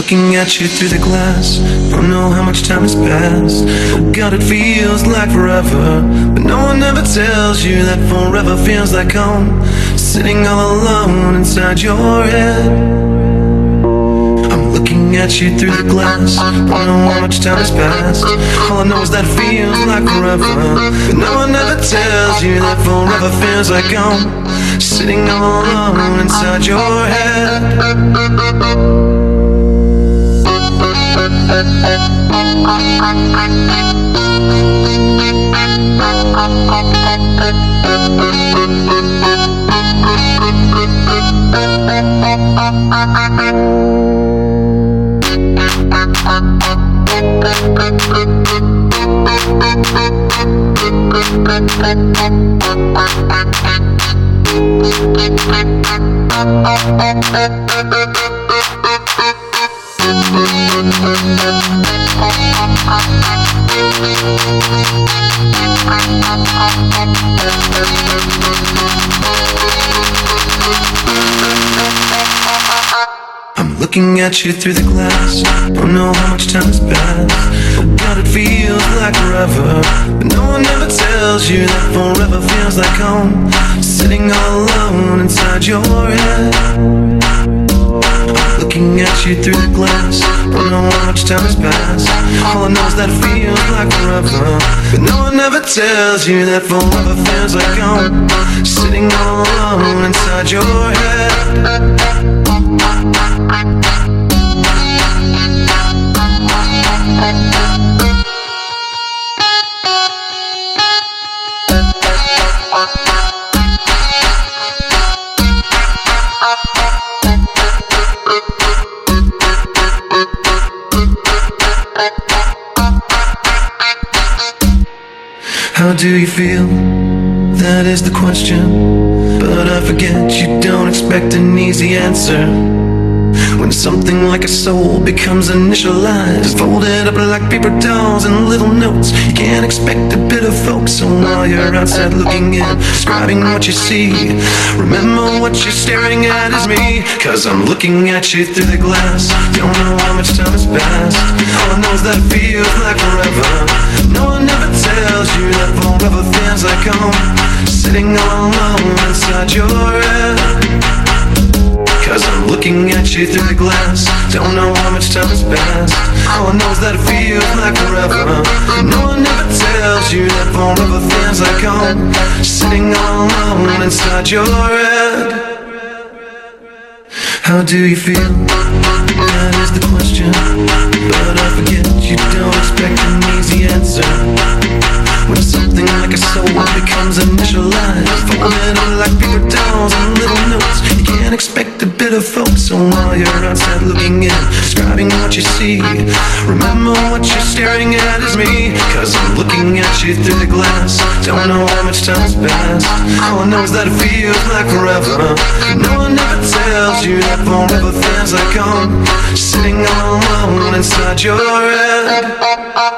Looking at you through the glass, don't know how much time has passed. Oh God, it feels like forever, but no one ever tells you that forever feels like home. Sitting all alone inside your head, at you through the glass, don't know how much time has passed. All I know is that it feels like forever, but no one ever tells you that forever feels like home. Sitting all alone inside your head. Looking at you through the glass, don't know how much time has passed. Oh God, it feels like forever, but no one ever tells you that forever feels like home. Sitting all alone inside your head, looking at you through the glass, don't know how much time has passed. All I know is that it feels like forever, but no one ever tells you that forever feels like home. Sitting all alone inside your head. How do you feel? That is the question. But I forget you don't expect an easy answer. When something like a soul becomes initialized, folded up like paper dolls and little notes, you can't expect a bit of folks. So while you're outside looking in, describing what you see, remember what you're staring at is me. Cause I'm looking at you through the glass, don't know how much time has passed. All I know is that it feels like forever, no one ever tells you that forever feels like home. Sitting all alone inside your head, cause I'm looking at you through the glass, don't know how much time has passed. All I know is that it feels like forever, no one ever tells you that forever feels like home. Sitting all alone inside your head. How do you feel? That is the question. But I forget you don't expect an easy answer. When something like a soul becomes initialized, folded up like paper dolls and little notes, you can't expect a bit of folks. So while you're outside looking in, describing what you see, remember what you're staring at is me. Cause I'm looking at you through the glass, don't know how much time has passed. All I know is that it feels like forever, no one ever tells you that forever feels like home. Sitting all alone inside your head.